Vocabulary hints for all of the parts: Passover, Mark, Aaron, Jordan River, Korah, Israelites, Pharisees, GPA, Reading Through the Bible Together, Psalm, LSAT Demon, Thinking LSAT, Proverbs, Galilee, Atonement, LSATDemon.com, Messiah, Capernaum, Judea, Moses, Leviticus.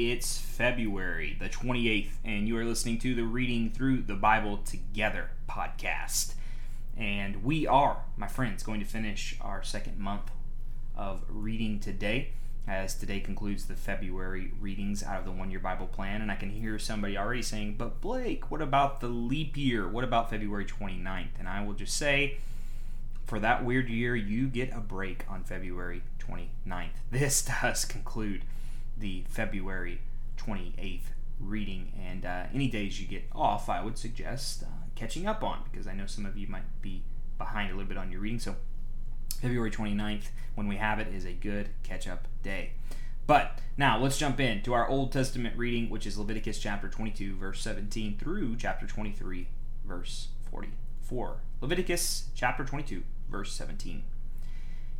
It's February the 28th, and you are listening to the Reading Through the Bible Together podcast. And we are, my friends, going to finish our second month of reading today, as today concludes the February readings out of the one-year Bible plan. And I can hear somebody already saying, but Blake, what about the leap year? What about February 29th? And I will just say, for that weird year, you get a break on February 29th. This does conclude the February 28th reading, and any days you get off, I would suggest catching up on, because I know some of you might be behind a little bit on your reading, so February 29th, when we have it, is a good catch-up day. But now, let's jump in to our Old Testament reading, which is Leviticus chapter 22, verse 17, through chapter 23, verse 44. Leviticus chapter 22, verse 17.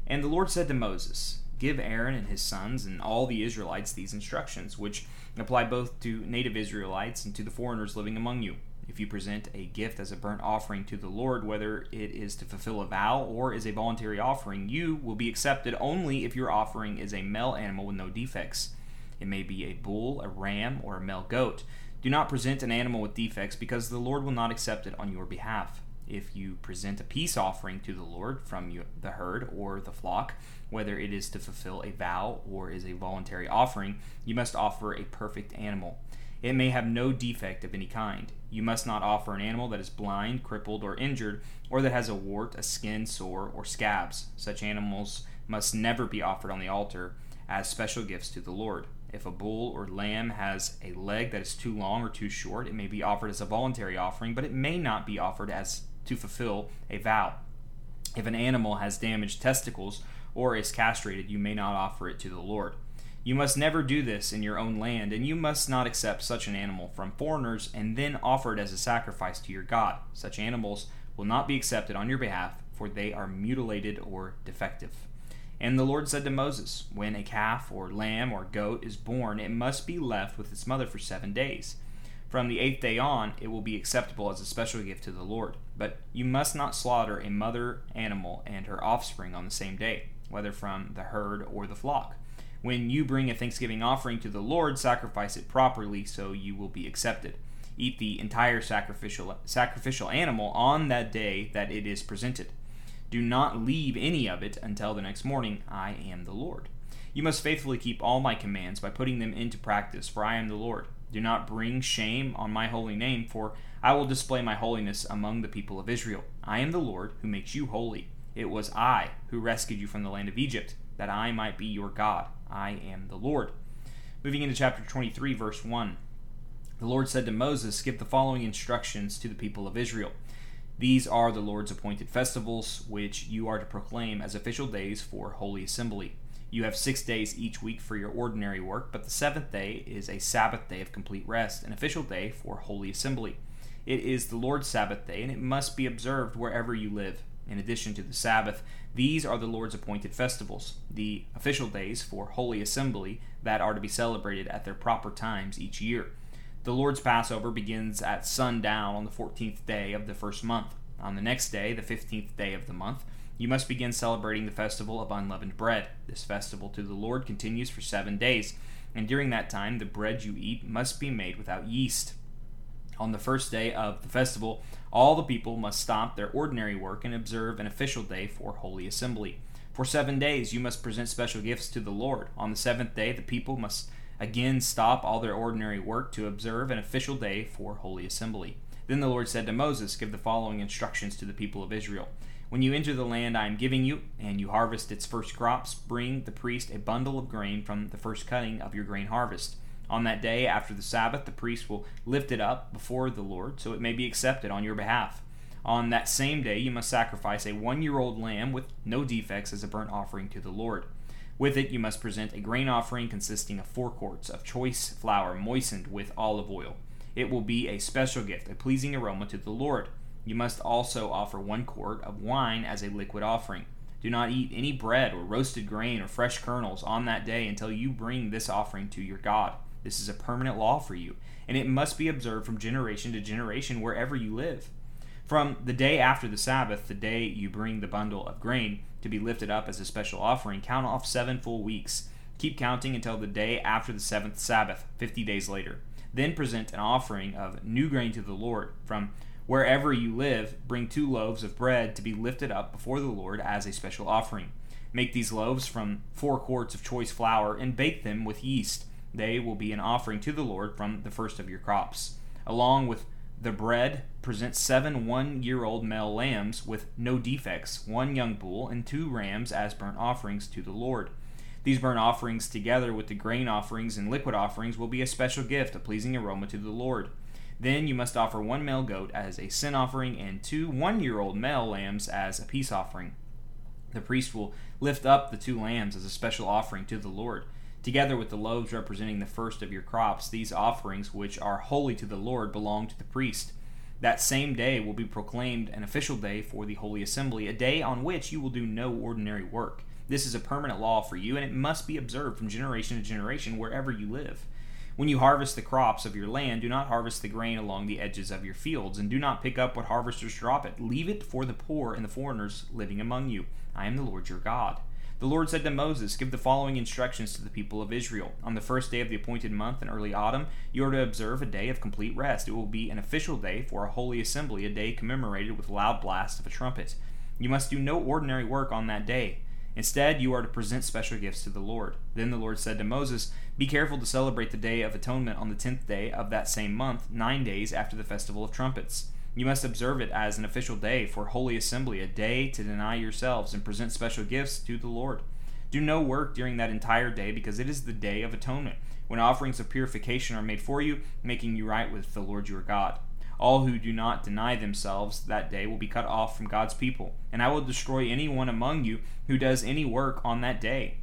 And the Lord said to Moses, "Give Aaron and his sons and all the Israelites these instructions, which apply both to native Israelites and to the foreigners living among you. If you present a gift as a burnt offering to the Lord, whether it is to fulfill a vow or is a voluntary offering, you will be accepted only if your offering is a male animal with no defects. It may be a bull, a ram, or a male goat. Do not present an animal with defects, because the Lord will not accept it on your behalf. If you present a peace offering to the Lord from the herd or the flock, whether it is to fulfill a vow or is a voluntary offering, you must offer a perfect animal. It may have no defect of any kind. You must not offer an animal that is blind, crippled, or injured, or that has a wart, a skin, sore, or scabs. Such animals must never be offered on the altar as special gifts to the Lord. If a bull or lamb has a leg that is too long or too short, it may be offered as a voluntary offering, but it may not be offered as to fulfill a vow. If an animal has damaged testicles or is castrated, you may not offer it to the Lord. You must never do this in your own land, and you must not accept such an animal from foreigners and then offer it as a sacrifice to your God. Such animals will not be accepted on your behalf, for they are mutilated or defective." And the Lord said to Moses, "When a calf or lamb or goat is born, it must be left with its mother for 7 days. From the 8th day on, it will be acceptable as a special gift to the Lord. But you must not slaughter a mother animal and her offspring on the same day, whether from the herd or the flock. When you bring a thanksgiving offering to the Lord, sacrifice it properly, so you will be accepted. Eat the entire sacrificial animal on that day that it is presented. Do not leave any of it until the next morning. I am the Lord. You must faithfully keep all my commands by putting them into practice, for I am the Lord. Do not bring shame on my holy name, for I will display my holiness among the people of Israel. I am the Lord who makes you holy. It was I who rescued you from the land of Egypt, that I might be your God. I am the Lord." Moving into chapter 23, verse 1. The Lord said to Moses, "Give the following instructions to the people of Israel. These are the Lord's appointed festivals, which you are to proclaim as official days for holy assembly. You have 6 days each week for your ordinary work, but the 7th day is a Sabbath day of complete rest, an official day for holy assembly. It is the Lord's Sabbath day, and it must be observed wherever you live. In addition to the Sabbath, these are the Lord's appointed festivals, the official days for holy assembly that are to be celebrated at their proper times each year. The Lord's Passover begins at sundown on the 14th day of the first month. On the next day, the 15th day of the month, you must begin celebrating the festival of unleavened bread. This festival to the Lord continues for 7 days, and during that time the bread you eat must be made without yeast. On the first day of the festival, all the people must stop their ordinary work and observe an official day for holy assembly. For 7 days you must present special gifts to the Lord. On the 7th day the people must again stop all their ordinary work to observe an official day for holy assembly. Then the Lord said to Moses, "Give the following instructions to the people of Israel. When you enter the land I am giving you, and you harvest its first crops, bring the priest a bundle of grain from the first cutting of your grain harvest. On that day, after the Sabbath, the priest will lift it up before the Lord, so it may be accepted on your behalf. On that same day, you must sacrifice a 1-year-old lamb with no defects as a burnt offering to the Lord. With it, you must present a grain offering consisting of 4 quarts of choice flour moistened with olive oil. It will be a special gift, a pleasing aroma to the Lord. You must also offer 1 quart of wine as a liquid offering. Do not eat any bread or roasted grain or fresh kernels on that day until you bring this offering to your God. This is a permanent law for you, and it must be observed from generation to generation wherever you live. From the day after the Sabbath, the day you bring the bundle of grain to be lifted up as a special offering, count off 7 full weeks. Keep counting until the day after the seventh Sabbath, 50 days later. Then present an offering of new grain to the Lord. From wherever you live, bring 2 loaves of bread to be lifted up before the Lord as a special offering. Make these loaves from 4 quarts of choice flour and bake them with yeast. They will be an offering to the Lord from the first of your crops. Along with the bread, present 7 one-year-old male lambs with no defects, 1 young bull, and 2 rams as burnt offerings to the Lord. These burnt offerings, together with the grain offerings and liquid offerings, will be a special gift, a pleasing aroma to the Lord. Then you must offer 1 male goat as a sin offering and 2 one-year-old male lambs as a peace offering. The priest will lift up the 2 lambs as a special offering to the Lord. Together with the loaves representing the first of your crops, these offerings, which are holy to the Lord, belong to the priest. That same day will be proclaimed an official day for the Holy Assembly, a day on which you will do no ordinary work. This is a permanent law for you, and it must be observed from generation to generation wherever you live. When you harvest the crops of your land, do not harvest the grain along the edges of your fields, and do not pick up what harvesters drop it. Leave it for the poor and the foreigners living among you. I am the Lord your God. The Lord said to Moses, give the following instructions to the people of Israel. On the first day of the appointed month in early autumn, you are to observe a day of complete rest. It will be an official day for a holy assembly, a day commemorated with loud blasts of a trumpet. You must do no ordinary work on that day. Instead, you are to present special gifts to the Lord. Then the Lord said to Moses, be careful to celebrate the Day of Atonement on the 10th day of that same month, 9 days after the Festival of Trumpets. You must observe it as an official day for holy assembly, a day to deny yourselves and present special gifts to the Lord. Do no work during that entire day, because it is the Day of Atonement, when offerings of purification are made for you, making you right with the Lord your God. All who do not deny themselves that day will be cut off from God's people, and I will destroy anyone among you who does any work on that day.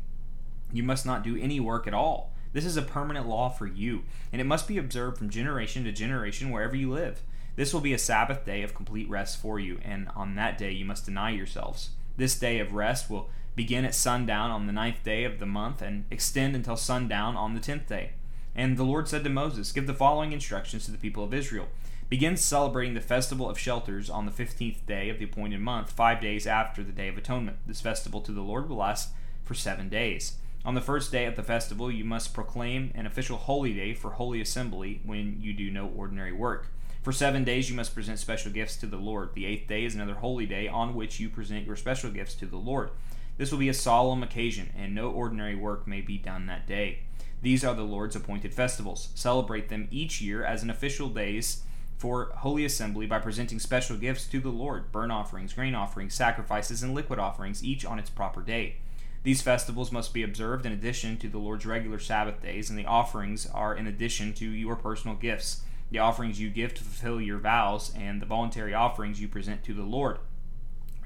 You must not do any work at all. This is a permanent law for you, and it must be observed from generation to generation wherever you live. This will be a Sabbath day of complete rest for you, and on that day you must deny yourselves. This day of rest will begin at sundown on the 9th day of the month and extend until sundown on the 10th day. And the Lord said to Moses, give the following instructions to the people of Israel. Begin celebrating the Festival of Shelters on the 15th day of the appointed month, 5 days after the Day of Atonement. This festival to the Lord will last for 7 days. On the first day of the festival, you must proclaim an official holy day for holy assembly, when you do no ordinary work. For 7 days you must present special gifts to the Lord. The 8th day is another holy day on which you present your special gifts to the Lord. This will be a solemn occasion, and no ordinary work may be done that day. These are the Lord's appointed festivals. Celebrate them each year as an official days for holy assembly by presenting special gifts to the Lord, burnt offerings, grain offerings, sacrifices, and liquid offerings, each on its proper day. These festivals must be observed in addition to the Lord's regular Sabbath days, and the offerings are in addition to your personal gifts, the offerings you give to fulfill your vows, and the voluntary offerings you present to the Lord.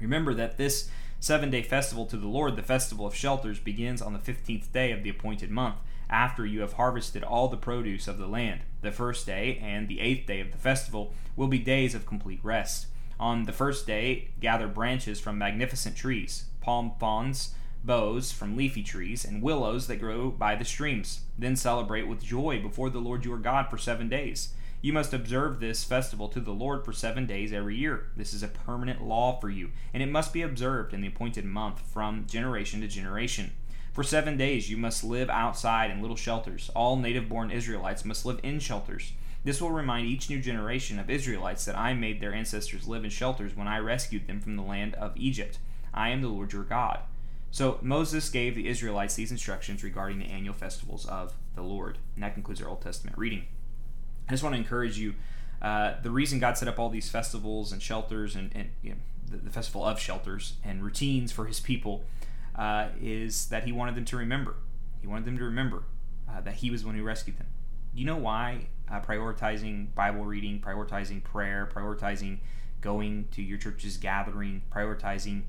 Remember that this 7-day festival to the Lord, the Festival of Shelters, begins on the 15th day of the appointed month, after you have harvested all the produce of the land. The first day and the 8th day of the festival will be days of complete rest. On the first day, gather branches from magnificent trees, palm fronds, boughs from leafy trees, and willows that grow by the streams. Then celebrate with joy before the Lord your God for 7 days. You must observe this festival to the Lord for 7 days every year. This is a permanent law for you, and it must be observed in the appointed month from generation to generation. For 7 days you must live outside in little shelters. All native-born Israelites must live in shelters. This will remind each new generation of Israelites that I made their ancestors live in shelters when I rescued them from the land of Egypt. I am the Lord your God. So Moses gave the Israelites these instructions regarding the annual festivals of the Lord. And that concludes our Old Testament reading. I just want to encourage you, the reason God set up all these festivals and shelters and the festival of shelters and routines for his people is that he wanted them to remember. He wanted them to remember that he was the one who rescued them. You know why prioritizing Bible reading, prioritizing prayer, prioritizing going to your church's gathering, prioritizing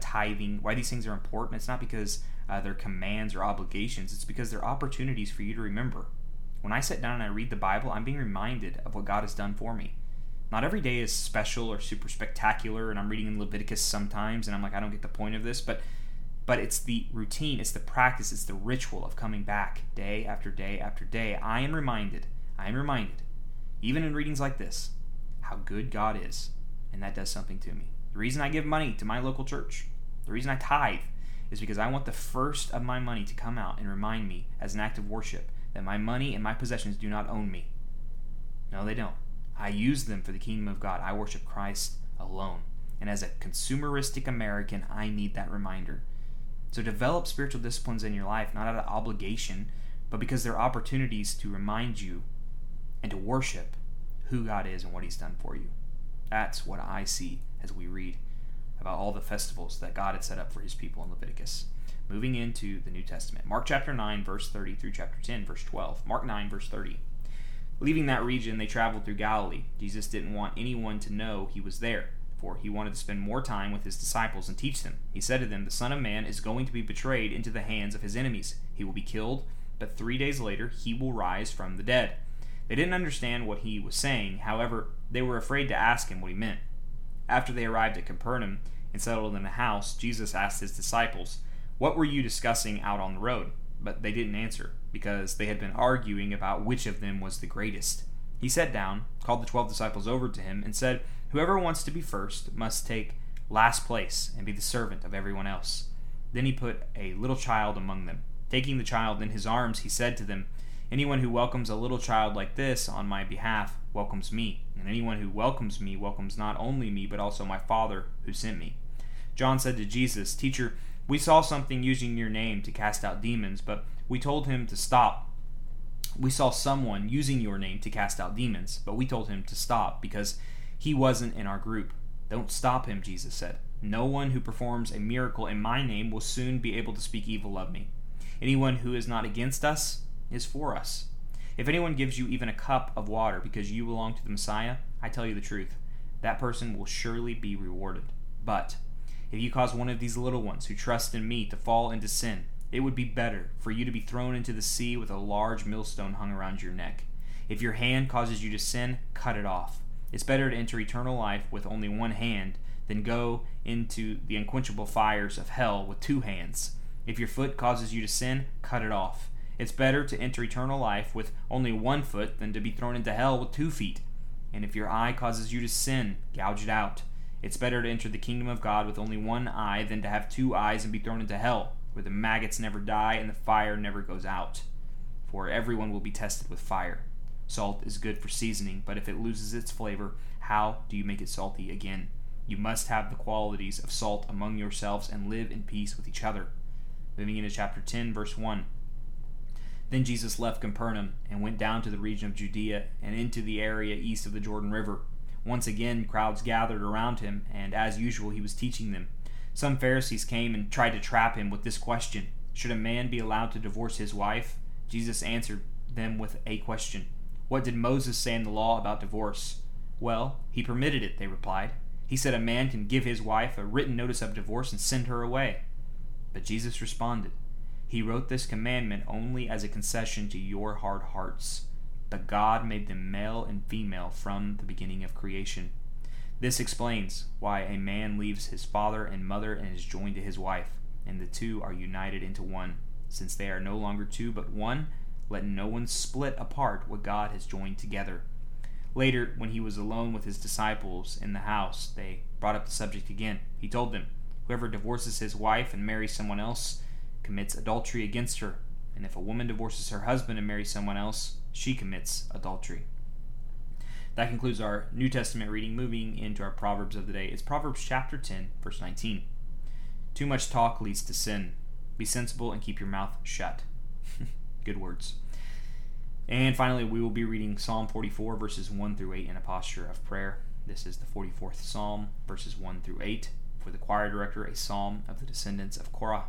tithing, why these things are important? It's not because they're commands or obligations. It's because they're opportunities for you to remember. When I sit down and I read the Bible, I'm being reminded of what God has done for me. Not every day is special or super spectacular, and I'm reading in Leviticus sometimes, and I'm like, I don't get the point of this, but it's the routine, it's the practice, it's the ritual of coming back day after day after day. I am reminded, even in readings like this, how good God is, and that does something to me. The reason I give money to my local church, the reason I tithe, is because I want the first of my money to come out and remind me, as an act of worship, that my money and my possessions do not own me. No, they don't. I use them for the kingdom of God. I worship Christ alone. And as a consumeristic American, I need that reminder. So develop spiritual disciplines in your life, not out of obligation, but because they're opportunities to remind you and to worship who God is and what He's done for you. That's what I see as we read about all the festivals that God had set up for His people in Leviticus. Moving into the New Testament. Mark chapter 9, verse 30 through chapter 10, verse 12. Mark 9, verse 30. Leaving that region, they traveled through Galilee. Jesus didn't want anyone to know He was there, for He wanted to spend more time with His disciples and teach them. He said to them, "The Son of Man is going to be betrayed into the hands of His enemies. He will be killed, but 3 days later He will rise from the dead." They didn't understand what He was saying. However, they were afraid to ask Him what He meant. After they arrived at Capernaum and settled in a house, Jesus asked His disciples, "What were you discussing out on the road?" But they didn't answer, because they had been arguing about which of them was the greatest. He sat down, called the 12 disciples over to Him, and said, "Whoever wants to be first must take last place and be the servant of everyone else." Then He put a little child among them. Taking the child in His arms, He said to them, "Anyone who welcomes a little child like this on my behalf welcomes Me, and anyone who welcomes Me welcomes not only Me, but also My Father who sent Me." John said to Jesus, "Teacher, we saw something using Your name to cast out demons, but we told him to stop. We saw someone using Your name to cast out demons, but we told him to stop because he wasn't in our group." "Don't stop him," Jesus said. "No one who performs a miracle in My name will soon be able to speak evil of Me. Anyone who is not against us is for us. If anyone gives you even a cup of water because you belong to the Messiah, I tell you the truth, that person will surely be rewarded. But if you cause one of these little ones who trust in Me to fall into sin, it would be better for you to be thrown into the sea with a large millstone hung around your neck. If your hand causes you to sin, cut it off. It's better to enter eternal life with only one hand than go into the unquenchable fires of hell with two hands. If your foot causes you to sin, cut it off. It's better to enter eternal life with only one foot than to be thrown into hell with 2 feet. And if your eye causes you to sin, gouge it out. It's better to enter the kingdom of God with only one eye than to have 2 eyes and be thrown into hell, where the maggots never die and the fire never goes out. For everyone will be tested with fire. Salt is good for seasoning, but if it loses its flavor, how do you make it salty again? You must have the qualities of salt among yourselves and live in peace with each other." Moving into chapter 10, verse 1. Then Jesus left Capernaum and went down to the region of Judea and into the area east of the Jordan River. Once again, crowds gathered around Him, and as usual, He was teaching them. Some Pharisees came and tried to trap Him with this question: "Should a man be allowed to divorce his wife?" Jesus answered them with a question: "What did Moses say in the law about divorce?" "Well, he permitted it," they replied. "He said a man can give his wife a written notice of divorce and send her away." But Jesus responded, "He wrote this commandment only as a concession to your hard hearts. But God made them male and female from the beginning of creation. This explains why a man leaves his father and mother and is joined to his wife, and the two are united into one. Since they are no longer two but one, let no one split apart what God has joined together." Later, when He was alone with His disciples in the house, they brought up the subject again. He told them, "Whoever divorces his wife and marries someone else commits adultery against her, and if a woman divorces her husband and marries someone else, she commits adultery." That concludes our New Testament reading. Moving into our Proverbs of the day, it's Proverbs chapter 10, verse 19. "Too much talk leads to sin. Be sensible and keep your mouth shut." Good words. And finally, we will be reading Psalm 44, verses 1 through 8 in a posture of prayer. This is the 44th Psalm, verses 1 through 8. For the choir director, a psalm of the descendants of Korah.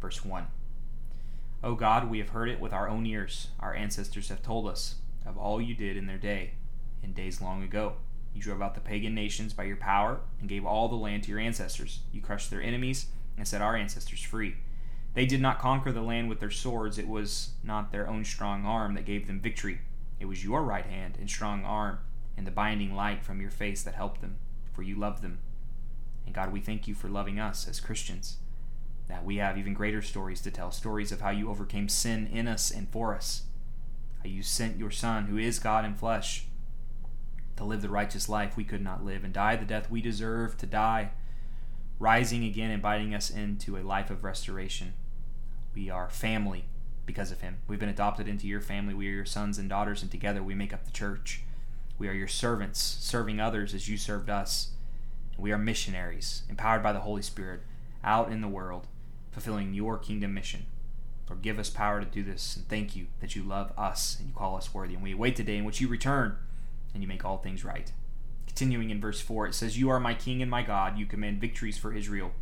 Verse 1. "O God, we have heard it with our own ears. Our ancestors have told us of all You did in their day, in days long ago. You drove out the pagan nations by Your power and gave all the land to Your ancestors. You crushed their enemies and set our ancestors free. They did not conquer the land with their swords. It was not their own strong arm that gave them victory. It was Your right hand and strong arm and the blinding light from Your face that helped them, for You loved them." And God, we thank You for loving us as Christians, that we have even greater stories to tell, stories of how You overcame sin in us and for us, how You sent Your Son, who is God in flesh, to live the righteous life we could not live and die the death we deserve to die rising again, inviting us into a life of restoration. We are family because of him. We've been adopted into your family. We are your sons and daughters, and together we make up the church. We are your servants, serving others as you served us. And we are missionaries, empowered by the Holy Spirit, out in the world, fulfilling your kingdom mission. Lord, give us power to do this, and thank you that you love us and you call us worthy. And we await the day in which you return and you make all things right. Continuing in verse 4, it says, "You are my king and my God. You command victories for Israel.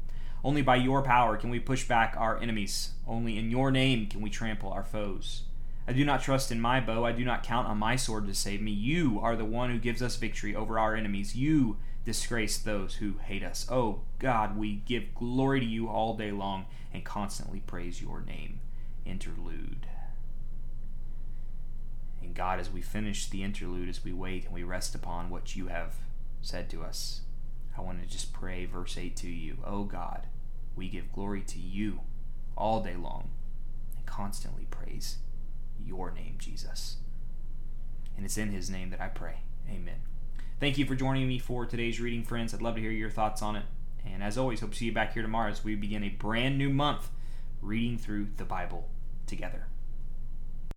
Only by your power can we push back our enemies. Only in your name can we trample our foes. I do not trust in my bow. I do not count on my sword to save me. You are the one who gives us victory over our enemies. You disgrace those who hate us. Oh God, we give glory to you all day long and constantly praise your name." Interlude. And God, as we finish the interlude, as we wait and we rest upon what you have said to us, I want to just pray verse 8 to you. Oh God, we give glory to you all day long and constantly praise your name, Jesus. And it's in his name that I pray. Amen. Thank you for joining me for today's reading, friends. I'd love to hear your thoughts on it. And as always, hope to see you back here tomorrow as we begin a brand new month reading through the Bible together.